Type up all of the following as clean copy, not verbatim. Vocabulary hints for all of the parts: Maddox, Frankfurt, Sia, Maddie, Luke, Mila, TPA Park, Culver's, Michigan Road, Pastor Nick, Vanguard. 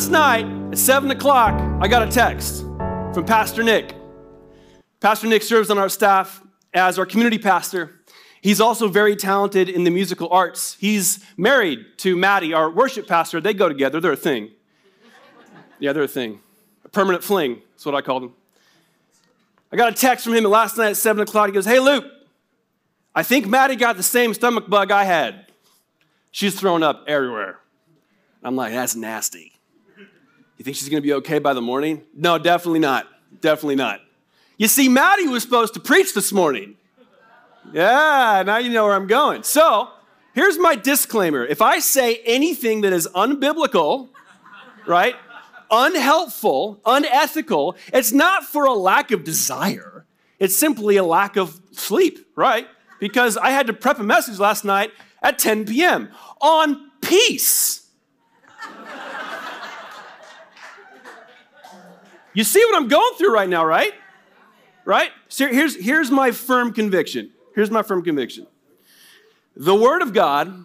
last night at 7 o'clock, I got a text from Pastor Nick. Pastor Nick serves on our staff as our community pastor. He's also very talented in the musical arts. He's married to Maddie, our worship pastor. They go together. They're a thing. Yeah, they're a thing. A permanent fling is what I call them. I got a text from him last night at 7 o'clock. He goes, "Hey, Luke, I think Maddie got the same stomach bug I had. She's thrown up everywhere." I'm like, that's nasty. You think she's going to be okay by the morning? No, definitely not. Definitely not. You see, Maddie was supposed to preach this morning. Yeah, now you know where I'm going. So here's my disclaimer. If I say anything that is unbiblical, right, unhelpful, unethical, it's not for a lack of desire. It's simply a lack of sleep, right? Because I had to prep a message last night at 10 p.m. on peace. You see what I'm going through right now, right? Right? So here's my firm conviction. Here's my firm conviction. The Word of God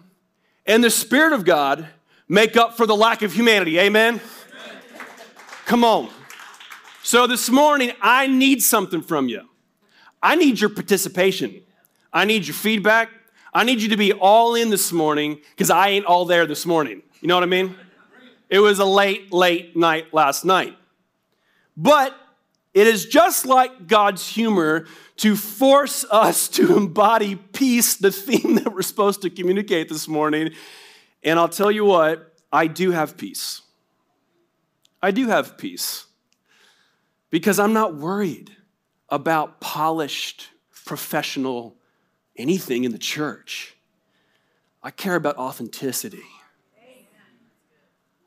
and the Spirit of God make up for the lack of humanity. Amen? Amen. Come on. So this morning, I need something from you. I need your participation. I need your feedback. I need you to be all in this morning because I ain't all there this morning. You know what I mean? It was a late, late night last night. But it is just like God's humor to force us to embody peace, the theme that we're supposed to communicate this morning. And I'll tell you what, I do have peace. I do have peace because I'm not worried about polished, professional anything in the church. I care about authenticity.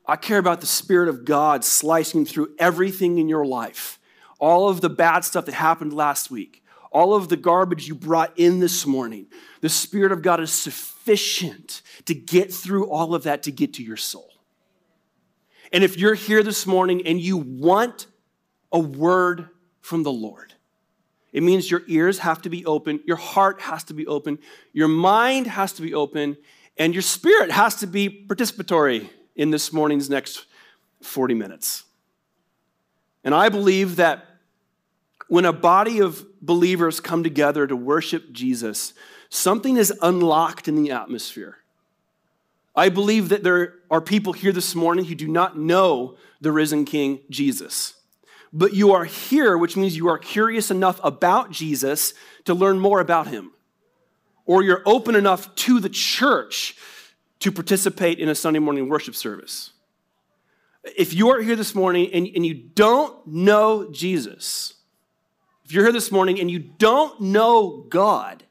I care about the Spirit of God slicing through everything in your life. All of the bad stuff that happened last week. All of the garbage you brought in this morning. The Spirit of God is sufficient to get through all of that to get to your soul. And if you're here this morning and you want a word from the Lord, it means your ears have to be open, your heart has to be open, your mind has to be open, and your spirit has to be participatory in this morning's next 40 minutes. And I believe that when a body of believers come together to worship Jesus, something is unlocked in the atmosphere. I believe that there are people here this morning who do not know the risen King Jesus. But you are here, which means you are curious enough about Jesus to learn more about him. Or you're open enough to the church to participate in a Sunday morning worship service. If you are here this morning and you don't know Jesus, if you're here this morning and you don't know God,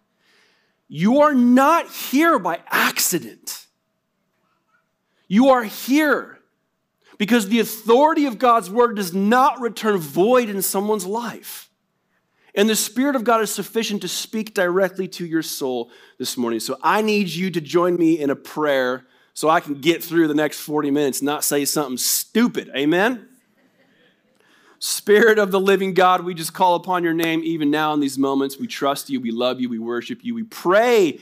you are not here by accident. You are here because the authority of God's word does not return void in someone's life. And the Spirit of God is sufficient to speak directly to your soul this morning. So I need you to join me in a prayer so I can get through the next 40 minutes, not say something stupid. Amen? Spirit of the living God, we just call upon your name even now in these moments. We trust you. We love you. We worship you. We pray,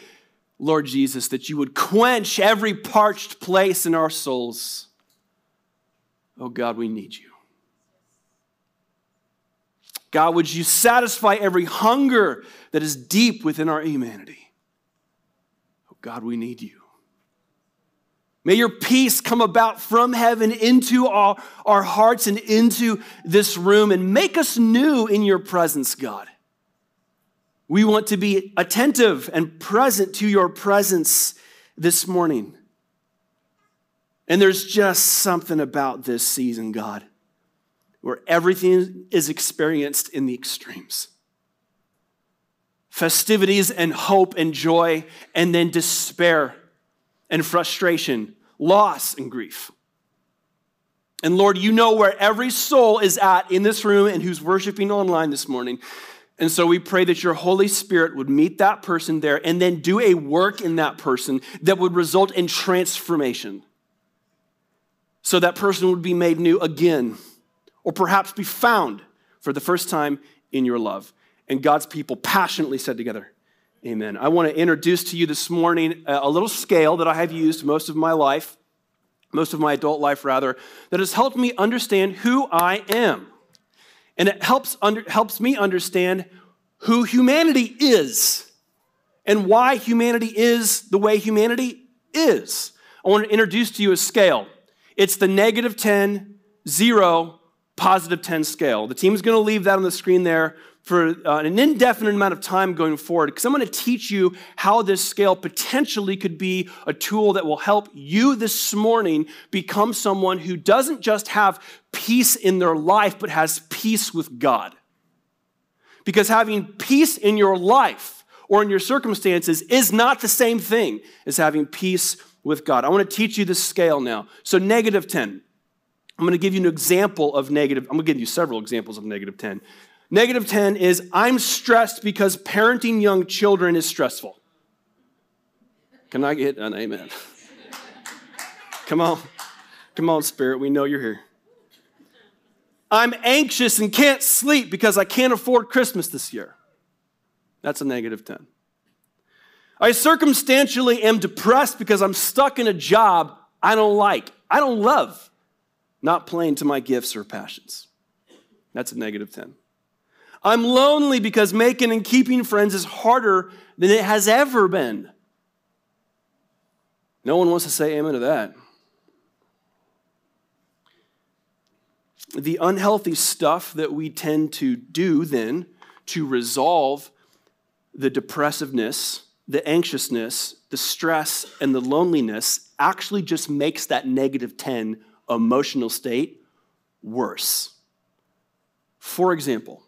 Lord Jesus, that you would quench every parched place in our souls. Oh, God, we need you. God, would you satisfy every hunger that is deep within our humanity? Oh, God, we need you. May your peace come about from heaven into our hearts and into this room and make us new in your presence, God. We want to be attentive and present to your presence this morning. And there's just something about this season, God, where everything is experienced in the extremes. Festivities and hope and joy, and then despair and frustration, loss and grief. And Lord, you know where every soul is at in this room and who's worshiping online this morning. And so we pray that your Holy Spirit would meet that person there and then do a work in that person that would result in transformation. So that person would be made new again. Or perhaps be found for the first time in your love. And God's people passionately said together, amen. I want to introduce to you this morning a little scale that I have used most of my life. most of my adult life rather, that has helped me understand who I am. And it helps me understand who humanity is and why humanity is the way humanity is. I want to introduce to you a scale. It's the negative 10, 0, positive 10 scale. The team's going to leave that on the screen there for an indefinite amount of time going forward, because I'm going to teach you how this scale potentially could be a tool that will help you this morning become someone who doesn't just have peace in their life, but has peace with God. Because having peace in your life or in your circumstances is not the same thing as having peace with God. I want to teach you this scale now. So negative 10. I'm going to give you an example of negative. I'm going to give you several examples of negative 10. Negative 10 is, I'm stressed because parenting young children is stressful. Can I get an amen? Come on. Come on, Spirit. We know you're here. I'm anxious and can't sleep because I can't afford Christmas this year. That's a negative 10. I circumstantially am depressed because I'm stuck in a job I don't like, I don't love, not playing to my gifts or passions. That's a negative 10. I'm lonely because making and keeping friends is harder than it has ever been. No one wants to say amen to that. The unhealthy stuff that we tend to do then to resolve the depressiveness, the anxiousness, the stress, and the loneliness actually just makes that negative 10 emotional state worse. For example,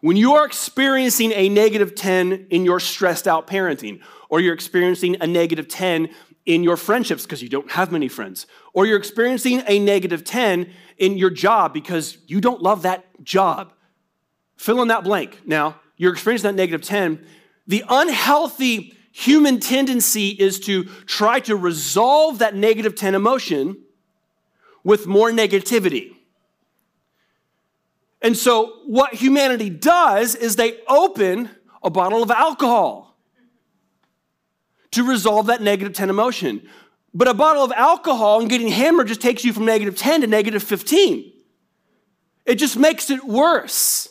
when you are experiencing a negative 10 in your stressed out parenting, or you're experiencing a negative 10 in your friendships because you don't have many friends, or you're experiencing a negative 10 in your job because you don't love that job, fill in that blank. Now, you're experiencing that negative 10. The unhealthy human tendency is to try to resolve that negative 10 emotion with more negativity. And so what humanity does is they open a bottle of alcohol to resolve that negative 10 emotion. But a bottle of alcohol and getting hammered just takes you from negative 10 to negative 15. It just makes it worse.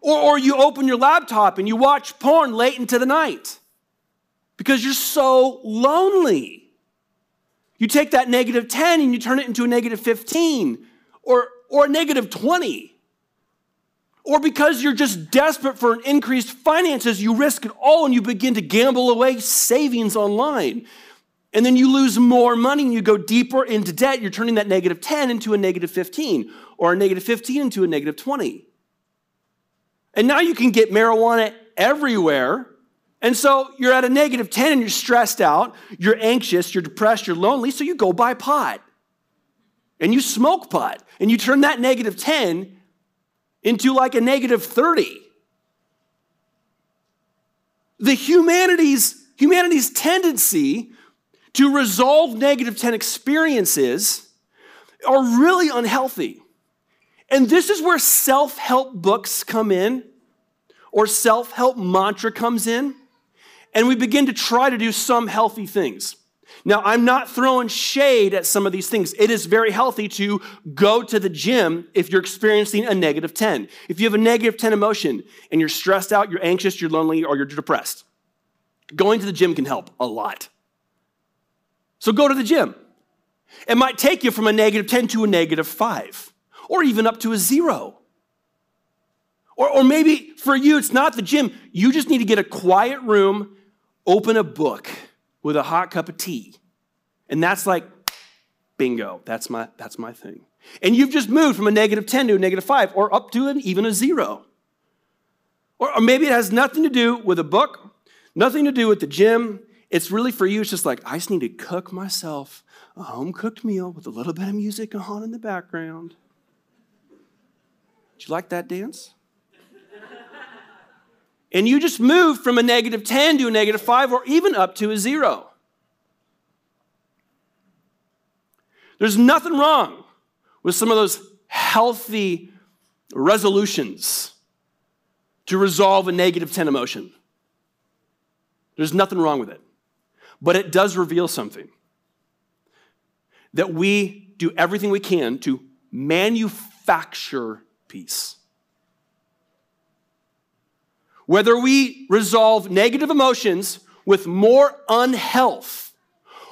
Or you open your laptop and you watch porn late into the night because you're so lonely. You take that negative 10 and you turn it into a negative 15 or a negative 20, or because you're just desperate for an increased finances, you risk it all and you begin to gamble away savings online. And then you lose more money and you go deeper into debt. You're turning that negative 10 into a negative 15, or a negative 15 into a negative 20. And now you can get marijuana everywhere. And so you're at a negative 10 and you're stressed out, you're anxious, you're depressed, you're lonely, so you go buy pot. And you smoke pot, and you turn that negative 10 into like a negative 30. The humanity's tendency to resolve negative 10 experiences are really unhealthy. And this is where self-help books come in, or self-help mantra comes in, and we begin to try to do some healthy things. Now, I'm not throwing shade at some of these things. It is very healthy to go to the gym if you're experiencing a negative 10. If you have a negative 10 emotion and you're stressed out, you're anxious, you're lonely, or you're depressed, going to the gym can help a lot. So go to the gym. It might take you from a negative 10 to a negative 5, or even up to a 0. Or maybe for you, it's not the gym. You just need to get a quiet room, open a book with a hot cup of tea. And that's like, bingo, that's my thing. And you've just moved from a negative 10 to a negative 5, or up to even a 0. Or maybe it has nothing to do with a book, nothing to do with the gym. It's really for you, it's just like, I just need to cook myself a home-cooked meal with a little bit of music on in the background. Did you like that dance? And you just move from a negative 10 to a negative 5, or even up to a 0. There's nothing wrong with some of those healthy resolutions to resolve a negative 10 emotion. There's nothing wrong with it. But it does reveal something. that we do everything we can to manufacture peace. Whether we resolve negative emotions with more unhealth,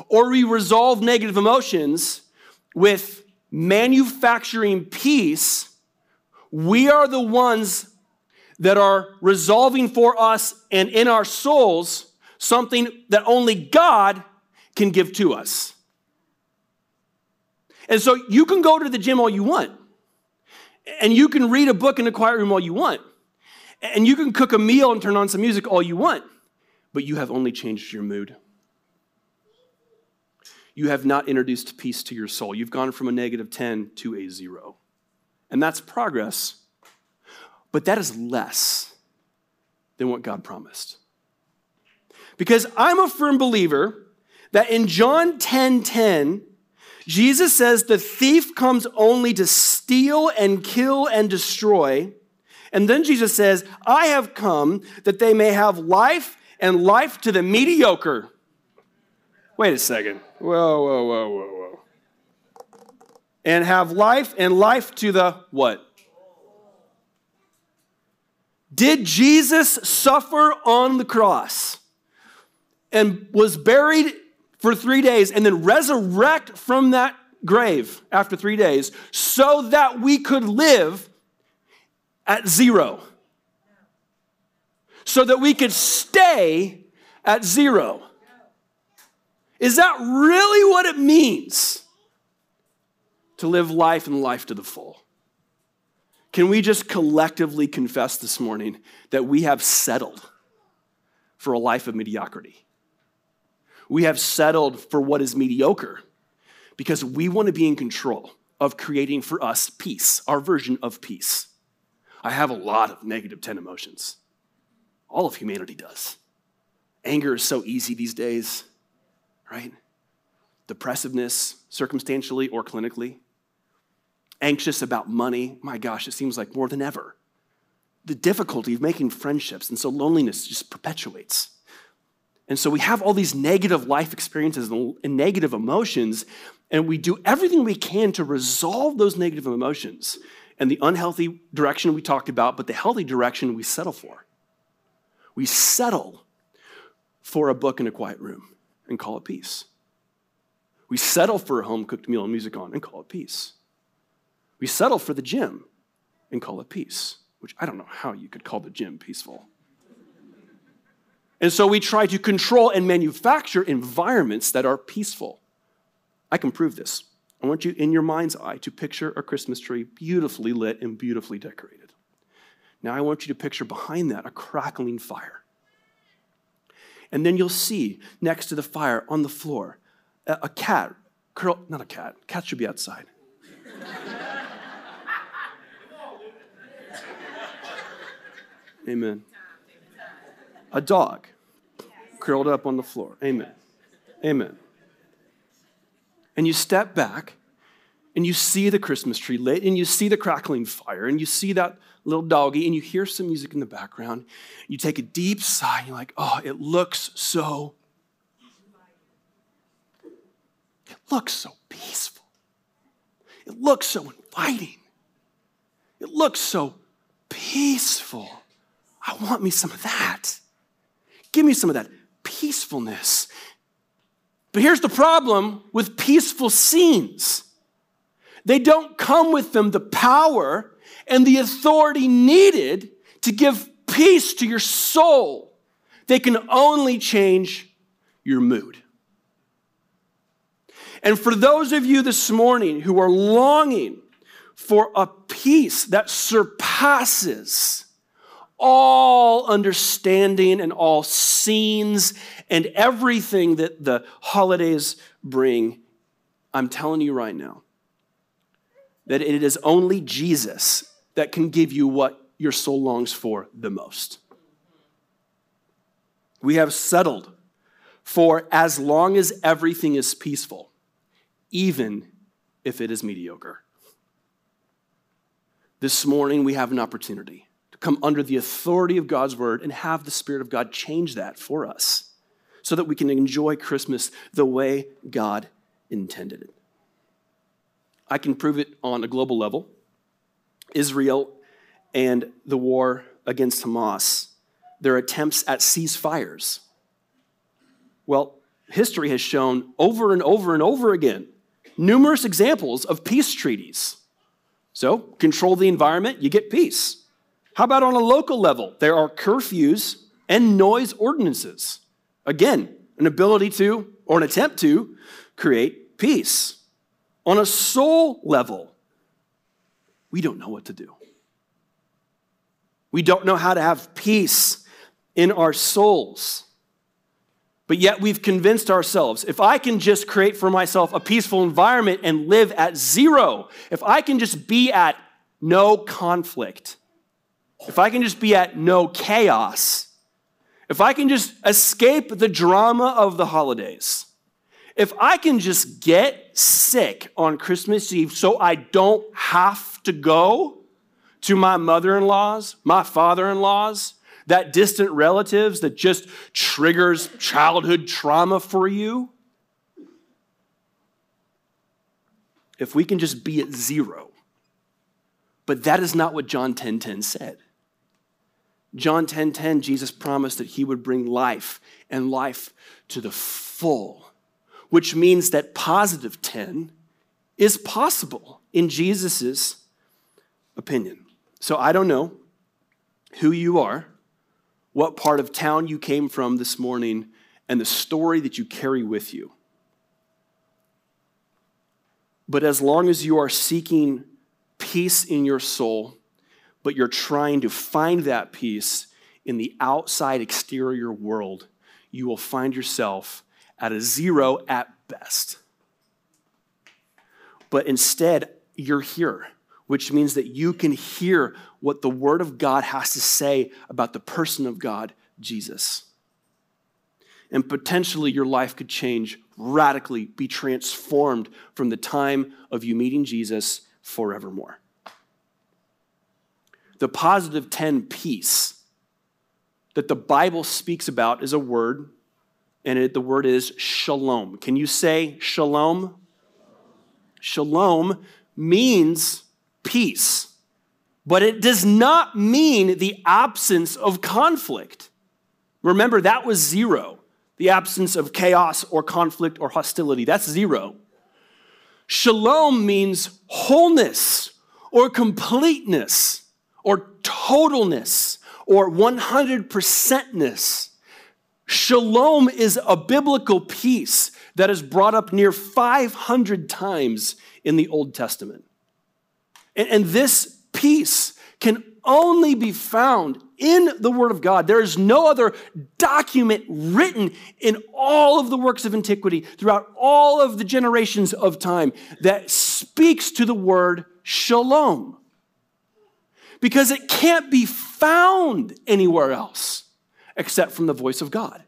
or we resolve negative emotions with manufacturing peace, we are the ones that are resolving for us and in our souls something that only God can give to us. And so you can go to the gym all you want, and you can read a book in a quiet room all you want, and you can cook a meal and turn on some music all you want, but you have only changed your mood. You have not introduced peace to your soul. You've gone from a negative 10 to a 0. And that's progress, but that is less than what God promised. Because I'm a firm believer that in John 10:10, Jesus says the thief comes only to steal and kill and destroy. And then Jesus says, I have come that they may have life and life to the mediocre. Wait a second. Whoa, whoa, whoa, whoa, whoa. And have life and life to the what? Did Jesus suffer on the cross and was buried for 3 days and then resurrect from that grave after 3 days so that we could live at 0? So that we could stay at 0? Is that really what it means to live life and life to the full? Can we just collectively confess this morning that we have settled for a life of mediocrity? We have settled for what is mediocre because we want to be in control of creating for us peace, our version of peace. I have a lot of negative 10 emotions. All of humanity does. Anger is so easy these days, right? Depressiveness, circumstantially or clinically. Anxious about money. My gosh, it seems like more than ever. The difficulty of making friendships, and so loneliness just perpetuates. And so we have all these negative life experiences and negative emotions, and we do everything we can to resolve those negative emotions and the unhealthy direction we talked about, but the healthy direction we settle for. We settle for a book in a quiet room and call it peace. We settle for a home-cooked meal and music on and call it peace. We settle for the gym and call it peace, which I don't know how you could call the gym peaceful. And so we try to control and manufacture environments that are peaceful. I can prove this. I want you in your mind's eye to picture a Christmas tree beautifully lit and beautifully decorated. Now I want you to picture behind that a crackling fire. And then you'll see next to the fire on the floor, a cat, not a cat, cats should be outside. Amen. A dog curled up on the floor. Amen. Amen. And you step back and you see the Christmas tree lit and you see the crackling fire and you see that little doggy and you hear some music in the background. You take a deep sigh and you're like, oh, it looks so peaceful. It looks so inviting. It looks so peaceful. I want me some of that. Give me some of that peacefulness. But here's the problem with peaceful scenes. They don't come with them the power and the authority needed to give peace to your soul. They can only change your mood. And for those of you this morning who are longing for a peace that surpasses all understanding and all scenes and everything that the holidays bring, I'm telling you right now that it is only Jesus that can give you what your soul longs for the most. We have settled for as long as everything is peaceful, even if it is mediocre. This morning, we have an opportunity come under the authority of God's word and have the Spirit of God change that for us so that we can enjoy Christmas the way God intended it. I can prove it on a global level. Israel and the war against Hamas, their attempts at ceasefires. Well, history has shown over and over and over again numerous examples of peace treaties. So, control the environment, you get peace. How about on a local level? There are curfews and noise ordinances. Again, an ability to, or an attempt to, create peace. On a soul level, we don't know what to do. We don't know how to have peace in our souls. But yet we've convinced ourselves, if I can just create for myself a peaceful environment and live at zero, if I can just be at no conflict, if I can just be at no chaos, if I can just escape the drama of the holidays, if I can just get sick on Christmas Eve so I don't have to go to my mother-in-law's, my father-in-law's, that distant relatives that just triggers childhood trauma for you. If we can just be at zero. But that is not what John 10:10 said. John 10:10, Jesus promised that he would bring life and life to the full, which means that positive 10 is possible in Jesus' opinion. So I don't know who you are, what part of town you came from this morning, and the story that you carry with you. But as long as you are seeking peace in your soul, but you're trying to find that peace in the outside exterior world, you will find yourself at a zero at best. But instead, you're here, which means that you can hear what the Word of God has to say about the person of God, Jesus. And potentially your life could change radically, be transformed from the time of you meeting Jesus forevermore. The positive 10 peace that the Bible speaks about is a word, and the word is shalom. Can you say shalom? Shalom means peace, but it does not mean the absence of conflict. Remember, that was zero. The absence of chaos or conflict or hostility, that's zero. Shalom means wholeness or completeness or totalness or 100%-ness. Shalom is a biblical peace that is brought up near 500 times in the Old Testament. And this peace can only be found in the Word of God. There is no other document written in all of the works of antiquity throughout all of the generations of time that speaks to the word shalom, because it can't be found anywhere else except from the voice of God.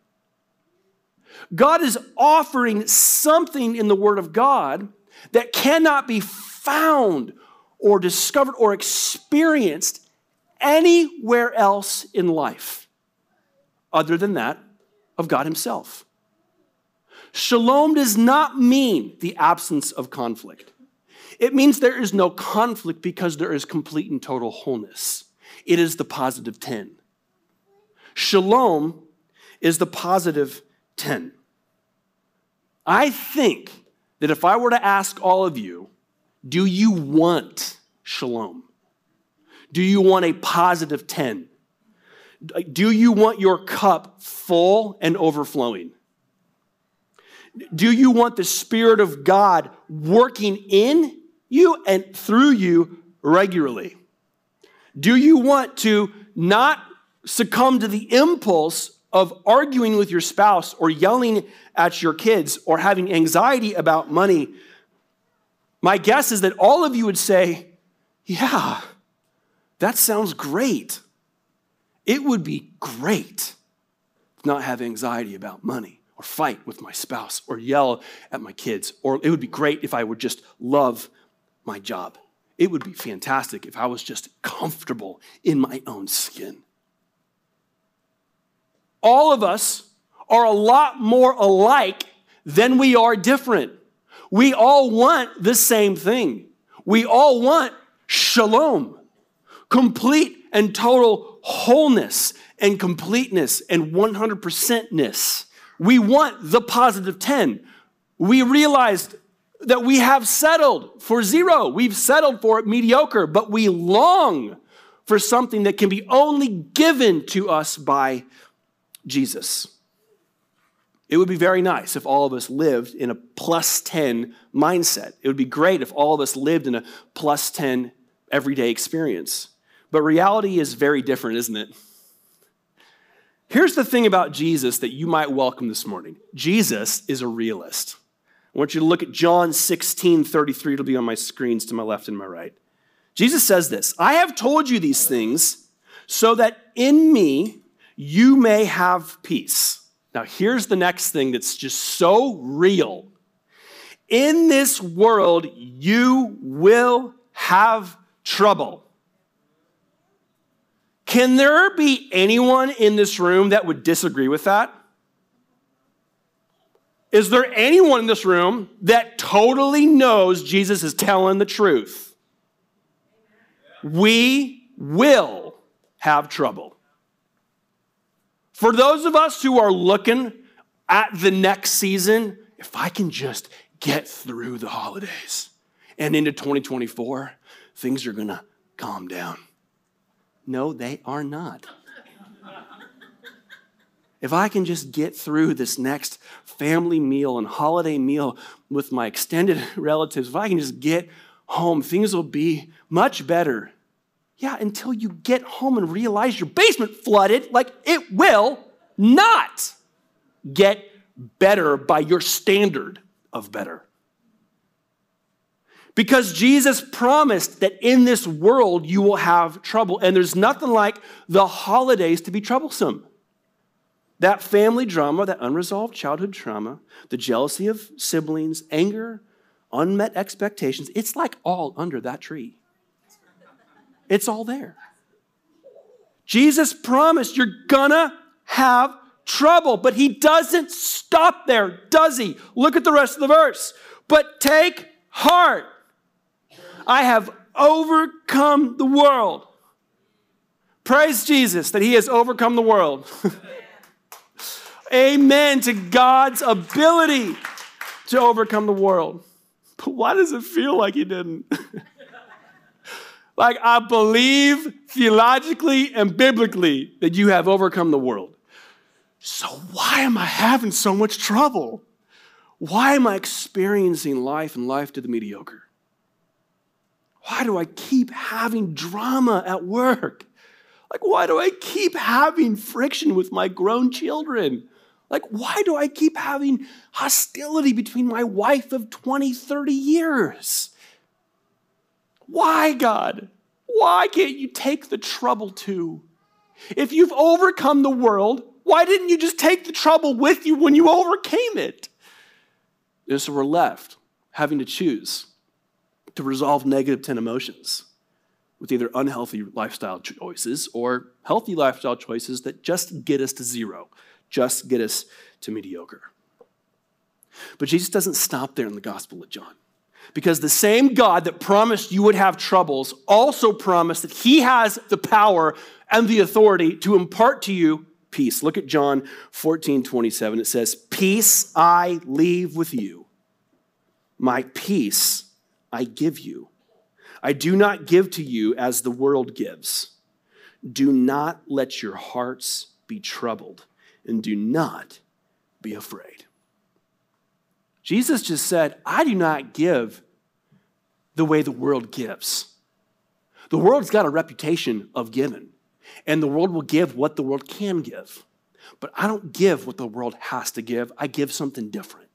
God is offering something in the Word of God that cannot be found or discovered or experienced anywhere else in life other than that of God himself. Shalom does not mean the absence of conflict. It means there is no conflict because there is complete and total wholeness. It is the positive 10. Shalom is the positive 10. I think that if I were to ask all of you, do you want shalom? Do you want a positive 10? Do you want your cup full and overflowing? Do you want the Spirit of God working in you and through you regularly? Do you want to not succumb to the impulse of arguing with your spouse or yelling at your kids or having anxiety about money? My guess is that all of you would say, yeah, that sounds great. It would be great to not have anxiety about money or fight with my spouse or yell at my kids. Or it would be great if I would just love my job. It would be fantastic if I was just comfortable in my own skin. All of us are a lot more alike than we are different. We all want the same thing. We all want shalom, complete and total wholeness and completeness and 100%-ness. We want the positive 10. We realized that we have settled for zero. We've settled for mediocre, but we long for something that can be only given to us by Jesus. It would be very nice if all of us lived in a plus 10 mindset. It would be great if all of us lived in a plus 10 everyday experience. But reality is very different, isn't it? Here's the thing about Jesus that you might welcome this morning. Jesus is a realist. I want you to look at John 16:33. It'll be on my screens to my left and my right. Jesus says this, "I have told you these things so that in me you may have peace." Now, here's the next thing that's just so real. In this world, you will have trouble. Can there be anyone in this room that would disagree with that? Is there anyone in this room that totally knows Jesus is telling the truth? We will have trouble. For those of us who are looking at the next season, if I can just get through the holidays and into 2024, things are going to calm down. No, they are not. If I can just get through this next family meal and holiday meal with my extended relatives, if I can just get home, things will be much better. Yeah, until you get home and realize your basement flooded, like it will not get better by your standard of better. Because Jesus promised that in this world you will have trouble, and there's nothing like the holidays to be troublesome. That family drama, that unresolved childhood trauma, the jealousy of siblings, anger, unmet expectations, it's like all under that tree. It's all there. Jesus promised you're gonna have trouble, but he doesn't stop there, does he? Look at the rest of the verse. But take heart. I have overcome the world. Praise Jesus that he has overcome the world. Amen to God's ability to overcome the world. But why does it feel like he didn't? Like, I believe theologically and biblically that you have overcome the world. So why am I having so much trouble? Why am I experiencing life and life to the mediocre? Why do I keep having drama at work? Like, why do I keep having friction with my grown children? Like, why do I keep having hostility between my wife of 20, 30 years? Why, God? Why can't you take the trouble too? If you've overcome the world, why didn't you just take the trouble with you when you overcame it? And so we're left having to choose to resolve negative 10 emotions with either unhealthy lifestyle choices or healthy lifestyle choices that just get us to zero, just get us to mediocre. But Jesus doesn't stop there in the Gospel of John. Because the same God that promised you would have troubles also promised that he has the power and the authority to impart to you peace. Look at John 14:27. It says, "Peace I leave with you. My peace I give you. I do not give to you as the world gives. Do not let your hearts be troubled, and do not be afraid." Jesus just said, I do not give the way the world gives. The world's got a reputation of giving, and the world will give what the world can give. But I don't give what the world has to give. I give something different.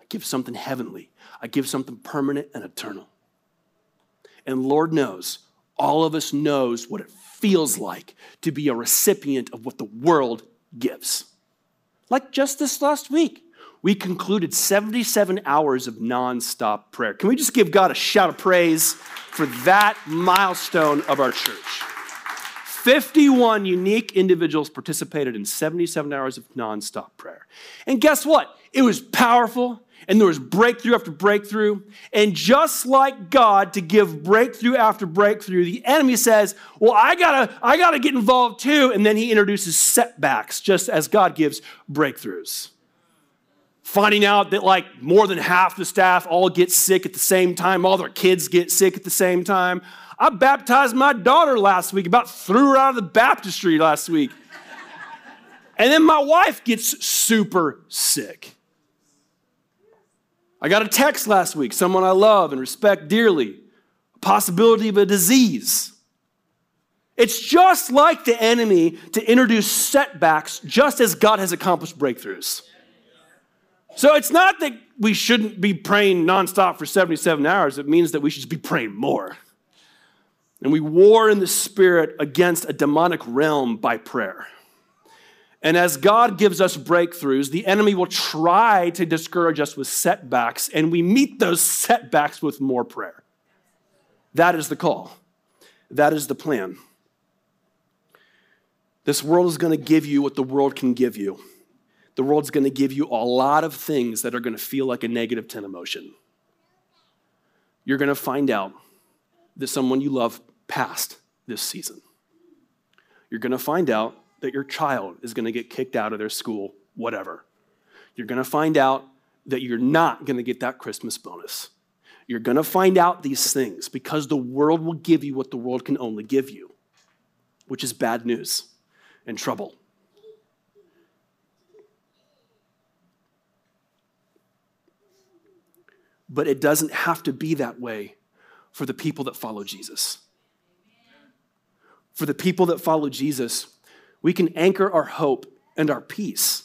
I give something heavenly. I give something permanent and eternal. And Lord knows, all of us knows what it feels like to be a recipient of what the world gives. Like just this last week, we concluded 77 hours of nonstop prayer. Can we just give God a shout of praise for that milestone of our church? 51 unique individuals participated in 77 hours of nonstop prayer. And guess what? It was powerful, and there was breakthrough after breakthrough. And just like God to give breakthrough after breakthrough, the enemy says, well, I gotta get involved too. And then he introduces setbacks just as God gives breakthroughs. Finding out that like more than half the staff all get sick at the same time, all their kids get sick at the same time. I baptized my daughter last week, about threw her out of the baptistry last week. And then my wife gets super sick. I got a text last week, someone I love and respect dearly, a possibility of a disease. It's just like the enemy to introduce setbacks just as God has accomplished breakthroughs. So it's not that we shouldn't be praying nonstop for 77 hours. It means that we should be praying more. And we war in the spirit against a demonic realm by prayer. And as God gives us breakthroughs, the enemy will try to discourage us with setbacks, and we meet those setbacks with more prayer. That is the call. That is the plan. This world is going to give you what the world can give you. The world's going to give you a lot of things that are going to feel like a negative 10 emotion. You're going to find out that someone you love passed this season. You're going to find out that your child is going to get kicked out of their school, whatever. You're going to find out that you're not going to get that Christmas bonus. You're going to find out these things because the world will give you what the world can only give you, which is bad news and trouble. But it doesn't have to be that way for the people that follow Jesus. For the people that follow Jesus, we can anchor our hope and our peace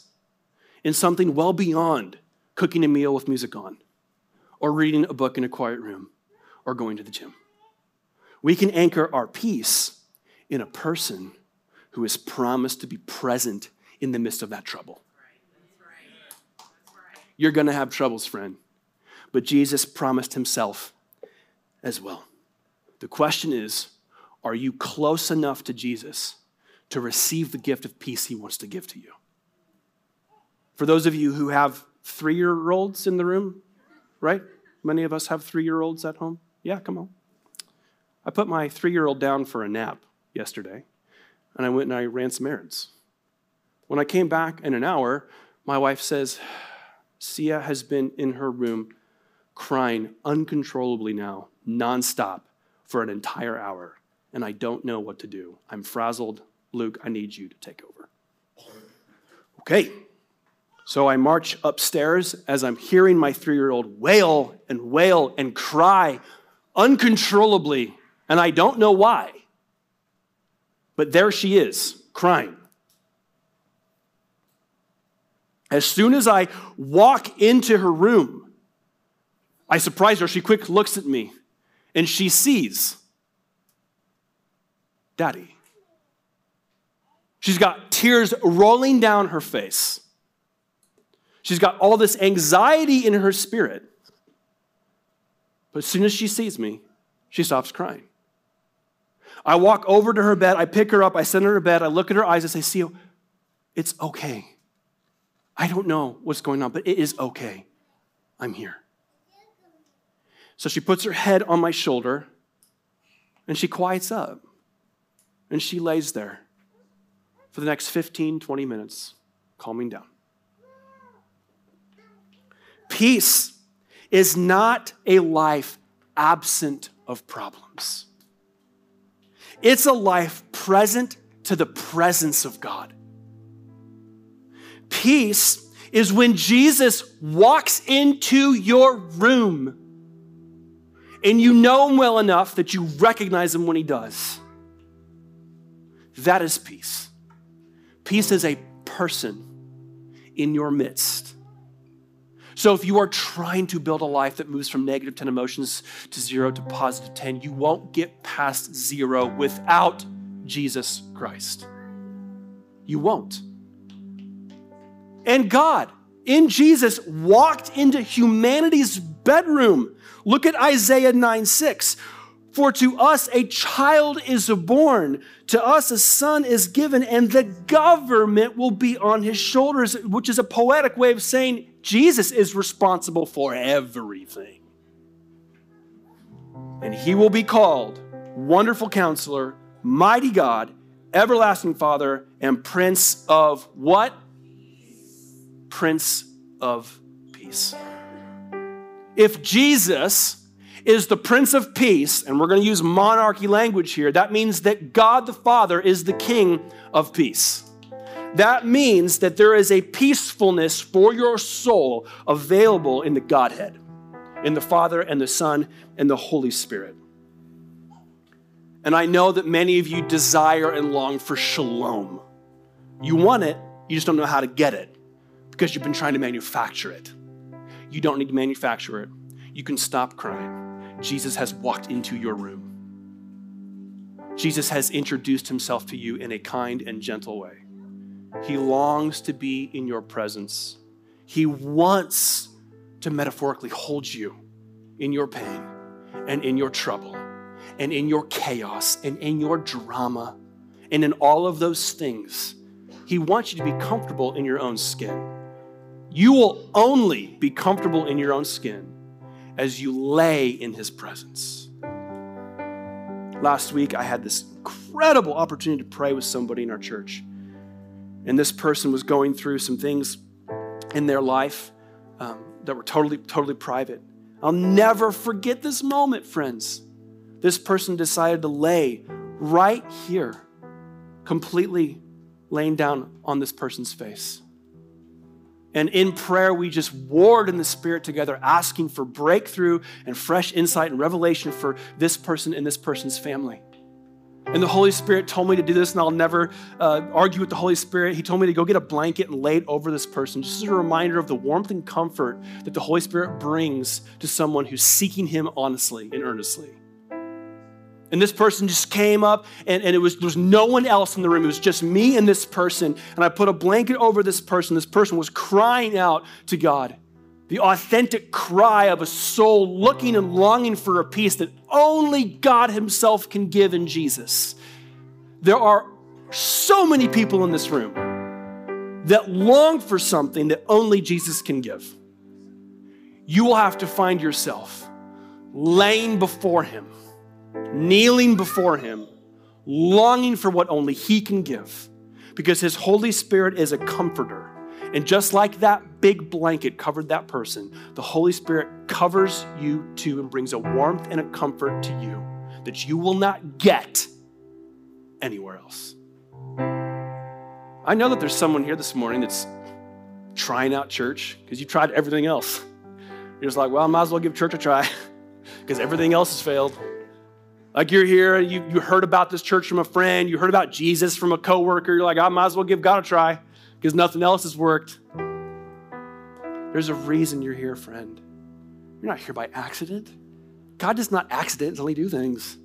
in something well beyond cooking a meal with music on, or reading a book in a quiet room, or going to the gym. We can anchor our peace in a person who is promised to be present in the midst of that trouble. You're going to have troubles, friend, but Jesus promised himself as well. The question is, are you close enough to Jesus to receive the gift of peace he wants to give to you? For those of you who have three-year-olds in the room, right? Many of us have three-year-olds at home. Yeah, come on. I put my three-year-old down for a nap yesterday, and I went and I ran some errands. When I came back in an hour, my wife says, Sia has been in her room crying uncontrollably now, nonstop, for an entire hour, and I don't know what to do. I'm frazzled. Luke, I need you to take over. Okay. So I march upstairs as I'm hearing my three-year-old wail and cry uncontrollably, and I don't know why. But there she is, crying. As soon as I walk into her room, I surprise her. She quick looks at me, and she sees Daddy. She's got tears rolling down her face. She's got all this anxiety in her spirit. But as soon as she sees me, she stops crying. I walk over to her bed. I pick her up. I send her to bed. I look at her eyes. I say, Sia, it's okay. I don't know what's going on, but it is okay. I'm here. So she puts her head on my shoulder, and she quiets up, and she lays there for the next 15, 20 minutes, calming down. Peace is not a life absent of problems. It's a life present to the presence of God. Peace is when Jesus walks into your room and you know him well enough that you recognize him when he does. That is peace. Peace is a person in your midst. So if you are trying to build a life that moves from negative 10 emotions to zero to positive 10, you won't get past zero without Jesus Christ. You won't. And God, in Jesus, walked into humanity's bedroom. Look at Isaiah 9:6. For to us a child is born, to us a son is given, and the government will be on his shoulders, which is a poetic way of saying Jesus is responsible for everything. And he will be called Wonderful Counselor, Mighty God, Everlasting Father, and Prince of what? Prince of Peace. If Jesus is the Prince of Peace, and we're going to use monarchy language here, that means that God the Father is the King of Peace. That means that there is a peacefulness for your soul available in the Godhead, in the Father and the Son and the Holy Spirit. And I know that many of you desire and long for shalom. You want it, you just don't know how to get it because you've been trying to manufacture it. You don't need to manufacture it. You can stop crying. Jesus has walked into your room. Jesus has introduced himself to you in a kind and gentle way. He longs to be in your presence. He wants to metaphorically hold you in your pain and in your trouble and in your chaos and in your drama and in all of those things. He wants you to be comfortable in your own skin. You will only be comfortable in your own skin as you lay in his presence. Last week, I had this incredible opportunity to pray with somebody in our church. And this person was going through some things in their life that were totally private. I'll never forget this moment, friends. This person decided to lay right here, completely laying down on this person's face. And in prayer, we just warred in the Spirit together, asking for breakthrough and fresh insight and revelation for this person and this person's family. And the Holy Spirit told me to do this, and I'll never argue with the Holy Spirit. He told me to go get a blanket and lay it over this person, just as a reminder of the warmth and comfort that the Holy Spirit brings to someone who's seeking him honestly and earnestly. And this person just came up, and there was no one else in the room. It was just me and this person. And I put a blanket over this person. This person was crying out to God, the authentic cry of a soul looking and longing for a peace that only God himself can give in Jesus. There are so many people in this room that long for something that only Jesus can give. You will have to find yourself laying before him, kneeling before him, longing for what only he can give, because his Holy Spirit is a comforter. And just like that big blanket covered that person, the Holy Spirit covers you too and brings a warmth and a comfort to you that you will not get anywhere else. I know that there's someone here this morning that's trying out church because you tried everything else. You're just like, well, I might as well give church a try because everything else has failed. Like you're here, you heard about this church from a friend, you heard about Jesus from a coworker, you're like, I might as well give God a try because nothing else has worked. There's a reason you're here, friend. You're not here by accident. God does not accidentally do things.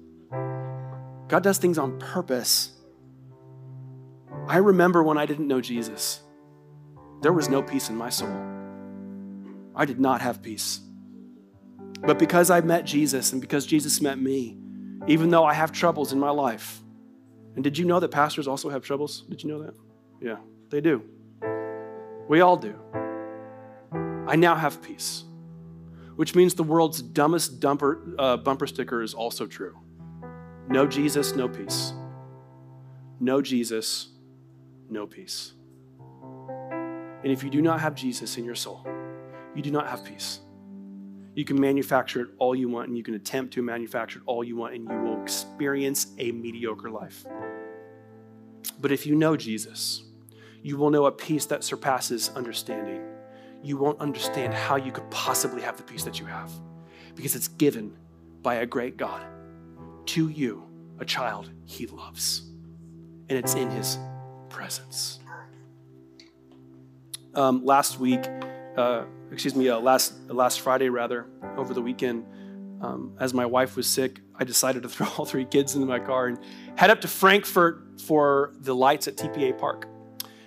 God does things on purpose. I remember when I didn't know Jesus, there was no peace in my soul. I did not have peace. But because I met Jesus and because Jesus met me, even though I have troubles in my life. And did you know that pastors also have troubles? Did you know that? Yeah, they do. We all do. I now have peace, which means the world's dumbest bumper sticker is also true. No Jesus, no peace. No Jesus, no peace. And if you do not have Jesus in your soul, you do not have peace. You can manufacture it all you want, and you can attempt to manufacture it all you want, and you will experience a mediocre life. But if you know Jesus, you will know a peace that surpasses understanding. You won't understand how you could possibly have the peace that you have because it's given by a great God to you, a child he loves, and it's in his presence. Last Friday rather, over the weekend, as my wife was sick, I decided to throw all three kids into my car and head up to Frankfurt for the lights at TPA Park.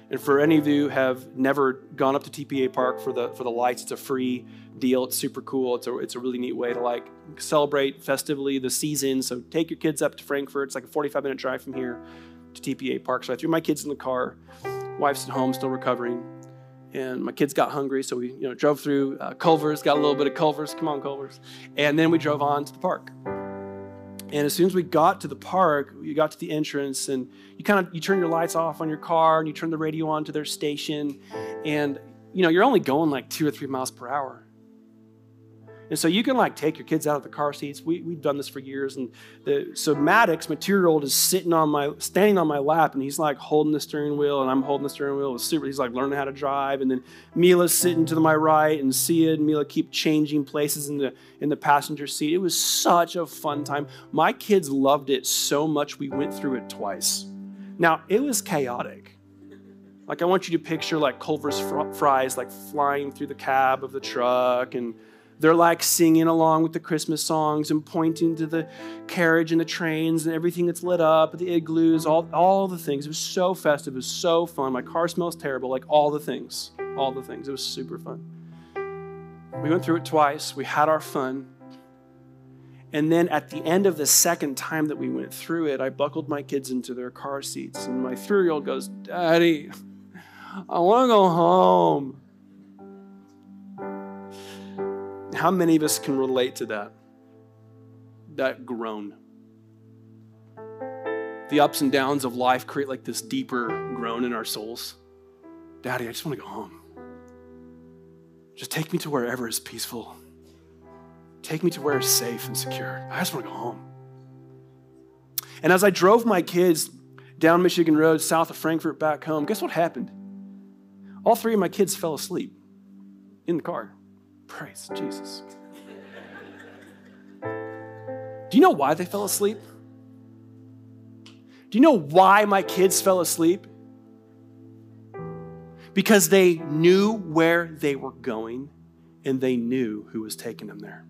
And for any of you who have never gone up to TPA Park for the lights, it's a free deal. It's super cool. It's a really neat way to like celebrate festively the season. So take your kids up to Frankfurt. It's like a 45-minute drive from here to TPA Park. So I threw my kids in the car. Wife's at home, still recovering. And my kids got hungry, so we drove through Culver's, got a little bit of Culver's. Come on, Culver's. And then we drove on to the park. And as soon as we got to the park, you got to the entrance, and you turn your lights off on your car, and you turn the radio on to their station, and you're only going like 2 or 3 miles per hour. And so you can like take your kids out of the car seats. We've done this for years, and so Maddox, my 2-year-old, is standing on my lap, and he's like holding the steering wheel, and I'm holding the steering wheel. He's like learning how to drive, and then Mila's sitting to my right, and Sia and Mila keep changing places in the passenger seat. It was such a fun time. My kids loved it so much. We went through it twice. Now it was chaotic. Like I want you to picture like Culver's fries like flying through the cab of the truck, and they're like singing along with the Christmas songs and pointing to the carriage and the trains and everything that's lit up, the igloos, all the things. It was so festive. It was so fun. My car smells terrible, like all the things. It was super fun. We went through it twice. We had our fun. And then at the end of the second time that we went through it, I buckled my kids into their car seats. And my 3-year-old goes, "Daddy, I want to go home." How many of us can relate to that groan? The ups and downs of life create like this deeper groan in our souls. Daddy, I just want to go home. Just take me to wherever is peaceful. Take me to where it's safe and secure. I just want to go home. And as I drove my kids down Michigan Road, south of Frankfurt, back home, guess what happened? All 3 of my kids fell asleep in the car. Praise Jesus. Do you know why they fell asleep? Do you know why my kids fell asleep? Because they knew where they were going and they knew who was taking them there.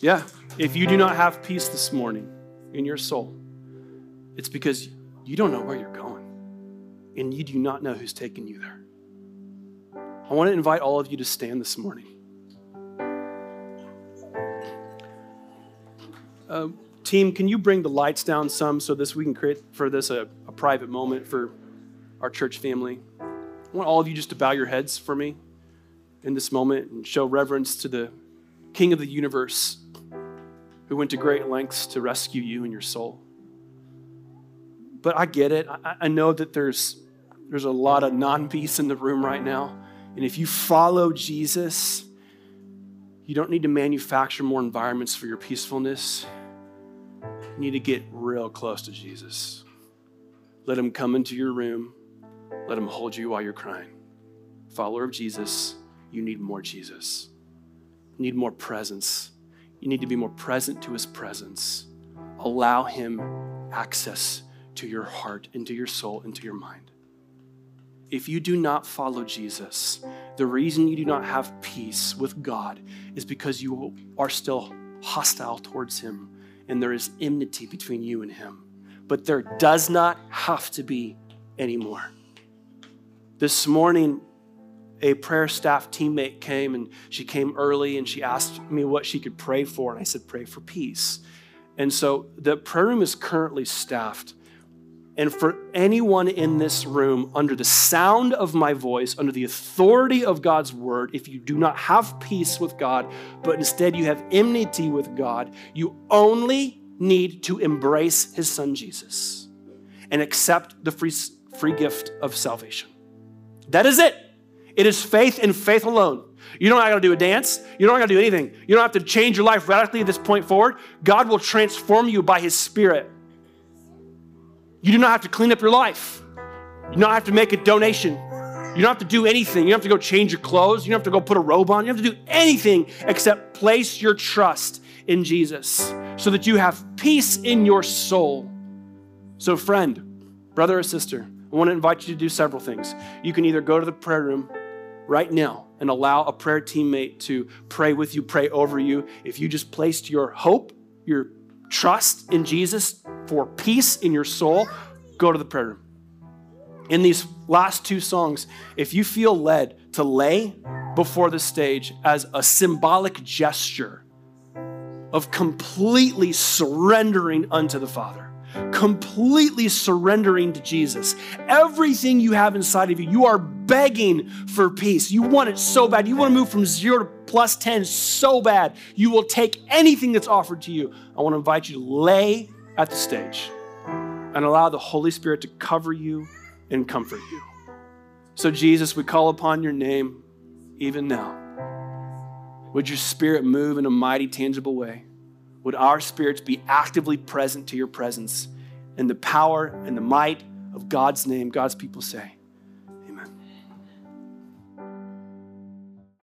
Yeah, if you do not have peace this morning in your soul, it's because you don't know where you're going and you do not know who's taking you there. I want to invite all of you to stand this morning. Team, can you bring the lights down some so this we can create for this a private moment for our church family? I want all of you just to bow your heads for me in this moment and show reverence to the King of the universe who went to great lengths to rescue you and your soul. But I get it. I know that there's a lot of non-peace in the room right now. And if you follow Jesus, you don't need to manufacture more environments for your peacefulness. You need to get real close to Jesus. Let him come into your room. Let him hold you while you're crying. Follower of Jesus, you need more Jesus. You need more presence. You need to be more present to his presence. Allow him access to your heart, into your soul, into your mind. If you do not follow Jesus, the reason you do not have peace with God is because you are still hostile towards him and there is enmity between you and him. But there does not have to be anymore. This morning, a prayer staff teammate came and she came early and she asked me what she could pray for. And I said, pray for peace. And so the prayer room is currently staffed. And for anyone in this room, under the sound of my voice, under the authority of God's word, if you do not have peace with God, but instead you have enmity with God, you only need to embrace his son, Jesus, and accept the free gift of salvation. That is it. It is faith and faith alone. You don't have to do a dance. You don't have to do anything. You don't have to change your life radically at this point forward. God will transform you by his spirit. You do not have to clean up your life. You do not have to make a donation. You don't have to do anything. You don't have to go change your clothes. You don't have to go put a robe on. You don't have to do anything except place your trust in Jesus so that you have peace in your soul. So friend, brother or sister, I want to invite you to do several things. You can either go to the prayer room right now and allow a prayer teammate to pray with you, pray over you. If you just placed your hope, your trust in Jesus, for peace in your soul, go to the prayer room. In these last two songs, if you feel led to lay before the stage as a symbolic gesture of completely surrendering unto the Father, completely surrendering to Jesus, everything you have inside of you, you are begging for peace. You want it so bad. You want to move from 0 to plus 10 so bad. You will take anything that's offered to you. I want to invite you to lay at the stage and allow the Holy Spirit to cover you and comfort you. So Jesus, we call upon your name even now. Would your Spirit move in a mighty, tangible way? Would our spirits be actively present to your presence in the power and the might of God's name? God's people say.